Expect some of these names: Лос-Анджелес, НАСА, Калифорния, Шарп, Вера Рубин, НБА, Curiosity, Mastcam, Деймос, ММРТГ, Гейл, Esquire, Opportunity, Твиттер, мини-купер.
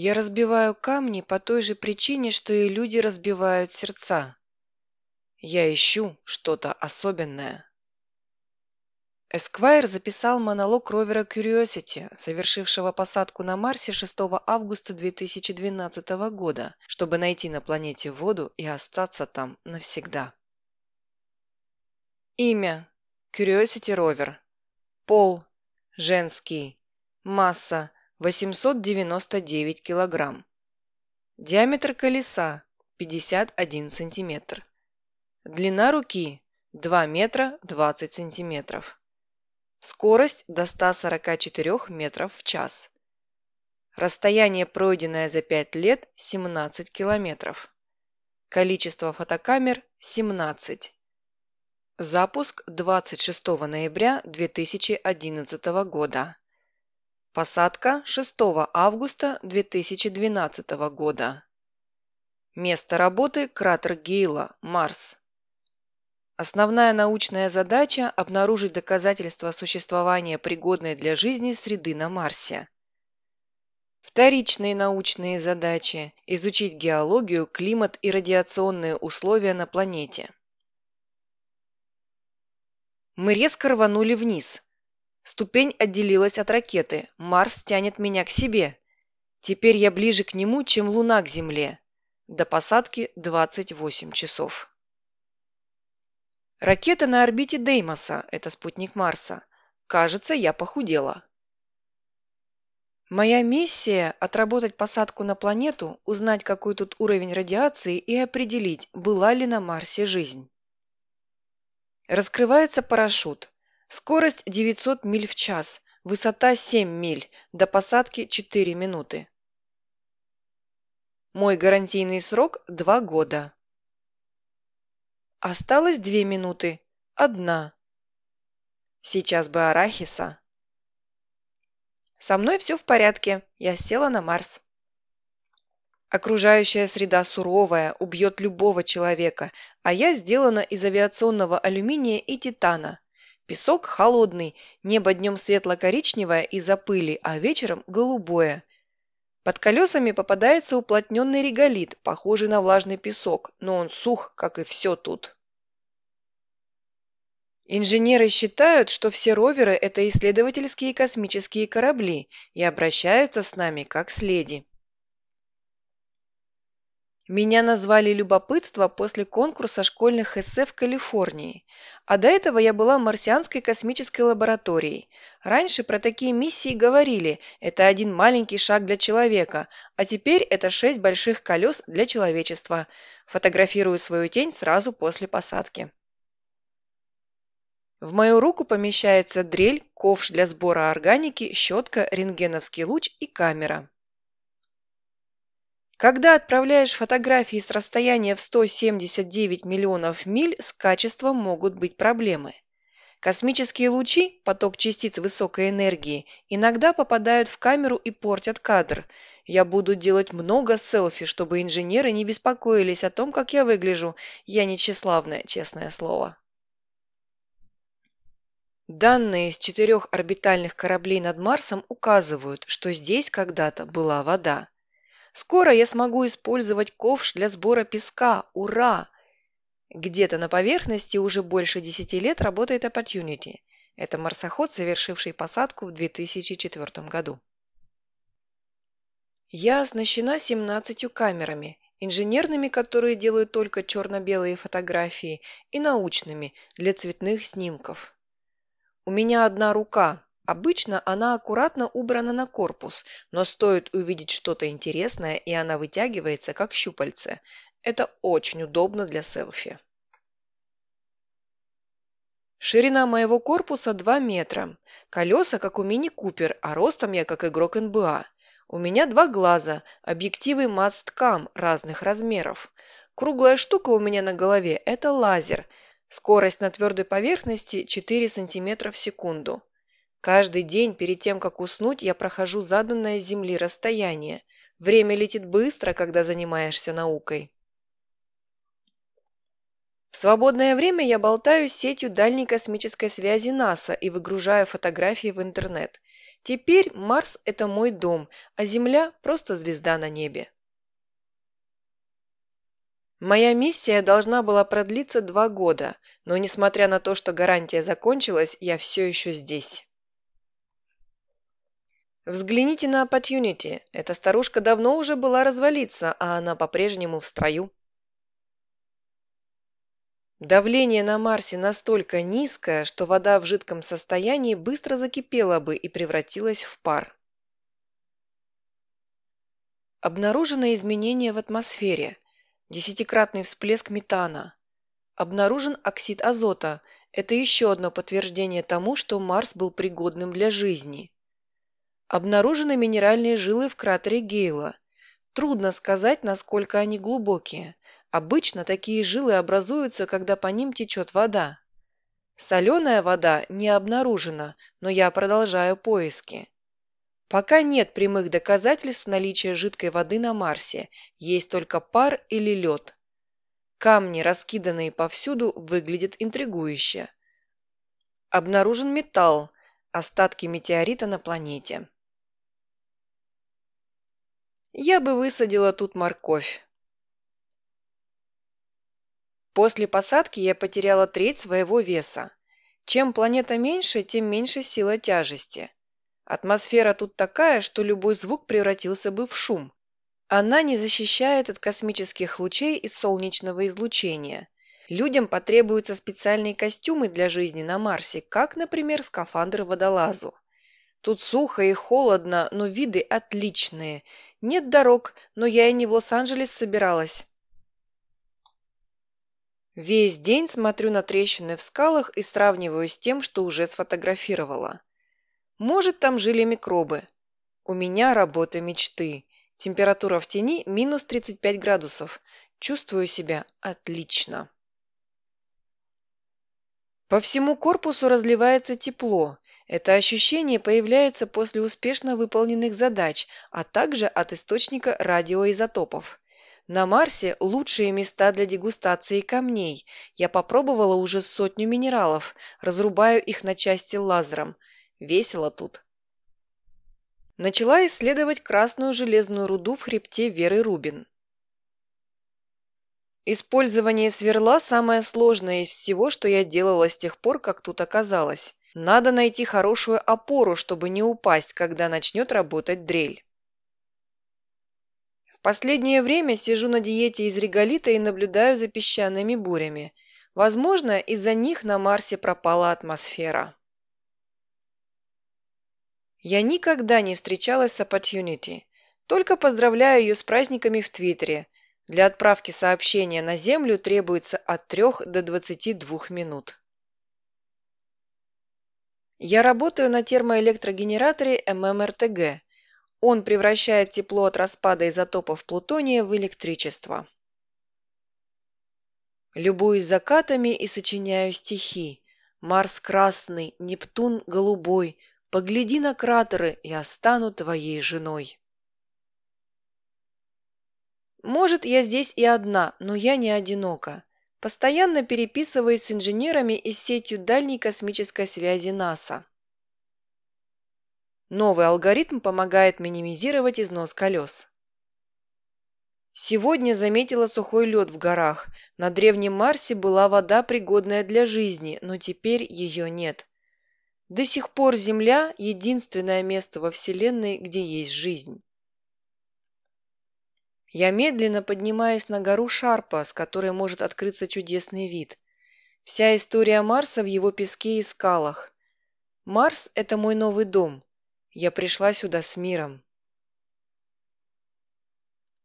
Я разбиваю камни по той же причине, что и люди разбивают сердца. Я ищу что-то особенное. Esquire записал монолог ровера Curiosity, совершившего посадку на Марсе 6 августа 2012 года, чтобы найти на планете воду и остаться там навсегда. Имя – Curiosity Rover. Пол – женский. Масса – 899 кг. Диаметр колеса – 51 см. Длина руки – 2 метра 20 см. Скорость до 144 метров в час. Расстояние, пройденное за 5 лет, 17 километров. Количество фотокамер – 17. Запуск 26 ноября 2011 года. Посадка 6 августа 2012 года. Место работы – кратер Гейла, Марс. Основная научная задача – обнаружить доказательства существования пригодной для жизни среды на Марсе. Вторичные научные задачи – изучить геологию, климат и радиационные условия на планете. Мы резко рванули вниз. Ступень отделилась от ракеты. Марс тянет меня к себе. Теперь я ближе к нему, чем Луна к Земле. До посадки 28 часов. Ракета на орбите Деймоса, это спутник Марса. Кажется, я похудела. Моя миссия – отработать посадку на планету, узнать, какой тут уровень радиации и определить, была ли на Марсе жизнь. Раскрывается парашют. Скорость 900 миль в час, высота 7 миль, до посадки 4 минуты. Мой гарантийный срок – 2 года. Осталось 2 минуты. 1. Сейчас бы арахиса. Со мной все в порядке. Я села на Марс. Окружающая среда суровая, убьет любого человека, а я сделана из авиационного алюминия и титана. Песок холодный, небо днем светло-коричневое из-за пыли, а вечером голубое. Под колесами попадается уплотненный реголит, похожий на влажный песок, но он сух, как и все тут. Инженеры считают, что все роверы – это исследовательские космические корабли и обращаются с нами как с леди. Меня назвали «Любопытство» после конкурса школьных эссе в Калифорнии, а до этого я была в марсианской космической лабораторией. Раньше про такие миссии говорили – это один маленький шаг для человека, а теперь это 6 больших колес для человечества. Фотографирую свою тень сразу после посадки. В мою руку помещается дрель, ковш для сбора органики, щетка, рентгеновский луч и камера. Когда отправляешь фотографии с расстояния в 179 миллионов миль, с качеством могут быть проблемы. Космические лучи, поток частиц высокой энергии, иногда попадают в камеру и портят кадр. Я буду делать много селфи, чтобы инженеры не беспокоились о том, как я выгляжу. Я не тщеславная, честное слово. Данные с 4 орбитальных кораблей над Марсом указывают, что здесь когда-то была вода. Скоро я смогу использовать ковш для сбора песка. Ура! Где-то на поверхности уже больше 10 лет работает Opportunity. Это марсоход, совершивший посадку в 2004 году. Я оснащена 17 камерами, инженерными, которые делают только черно-белые фотографии, и научными, для цветных снимков. У меня одна рука. Обычно она аккуратно убрана на корпус, но стоит увидеть что-то интересное, и она вытягивается, как щупальце. Это очень удобно для селфи. Ширина моего корпуса 2 метра. Колеса, как у мини-купер, а ростом я, как игрок НБА. У меня 2 глаза, объективы Mastcam разных размеров. Круглая штука у меня на голове – это лазер. Скорость на твердой поверхности 4 см в секунду. Каждый день перед тем, как уснуть, я прохожу заданное с Земли расстояние. Время летит быстро, когда занимаешься наукой. В свободное время я болтаю с сетью дальней космической связи НАСА и выгружаю фотографии в интернет. Теперь Марс – это мой дом, а Земля – просто звезда на небе. Моя миссия должна была продлиться 2 года, но несмотря на то, что гарантия закончилась, я все еще здесь. Взгляните на Opportunity. Эта старушка давно уже была развалиться, а она по-прежнему в строю. Давление на Марсе настолько низкое, что вода в жидком состоянии быстро закипела бы и превратилась в пар. Обнаружено изменение в атмосфере. 10-кратный всплеск метана. Обнаружен оксид азота. Это еще одно подтверждение тому, что Марс был пригодным для жизни. Обнаружены минеральные жилы в кратере Гейла. Трудно сказать, насколько они глубокие. Обычно такие жилы образуются, когда по ним течет вода. Соленая вода не обнаружена, но я продолжаю поиски. Пока нет прямых доказательств наличия жидкой воды на Марсе, есть только пар или лед. Камни, раскиданные повсюду, выглядят интригующе. Обнаружен металл, остатки метеорита на планете. Я бы высадила тут морковь. После посадки я потеряла треть своего веса. Чем планета меньше, тем меньше сила тяжести. Атмосфера тут такая, что любой звук превратился бы в шум. Она не защищает от космических лучей и солнечного излучения. Людям потребуются специальные костюмы для жизни на Марсе, как, например, скафандр водолазу. Тут сухо и холодно, но виды отличные. Нет дорог, но я и не в Лос-Анджелес собиралась. Весь день смотрю на трещины в скалах и сравниваю с тем, что уже сфотографировала. Может, там жили микробы. У меня работа мечты. Температура в тени минус 35 градусов. Чувствую себя отлично. По всему корпусу разливается тепло. Это ощущение появляется после успешно выполненных задач, а также от источника радиоизотопов. На Марсе лучшие места для дегустации камней. Я попробовала уже 100 минералов, разрубаю их на части лазером. Весело тут. Начала исследовать красную железную руду в хребте Веры Рубин. Использование сверла самое сложное из всего, что я делала с тех пор, как тут оказалась. Надо найти хорошую опору, чтобы не упасть, когда начнет работать дрель. В последнее время сижу на диете из реголита и наблюдаю за песчаными бурями. Возможно, из-за них на Марсе пропала атмосфера. Я никогда не встречалась с Opportunity. Только поздравляю ее с праздниками в Твиттере. Для отправки сообщения на Землю требуется от 3 до 22 минут. Я работаю на термоэлектрогенераторе ММРТГ. Он превращает тепло от распада изотопов плутония в электричество. Любуюсь закатами и сочиняю стихи. Марс красный, Нептун голубой. Погляди на кратеры, я стану твоей женой. Может, я здесь и одна, но я не одинока. Постоянно переписываюсь с инженерами и сетью дальней космической связи НАСА. Новый алгоритм помогает минимизировать износ колес. Сегодня заметила сухой лед в горах. На древнем Марсе была вода, пригодная для жизни, но теперь ее нет. До сих пор Земля – единственное место во Вселенной, где есть жизнь. Я медленно поднимаюсь на гору Шарпа, с которой может открыться чудесный вид. Вся история Марса в его песке и скалах. Марс – это мой новый дом. Я пришла сюда с миром.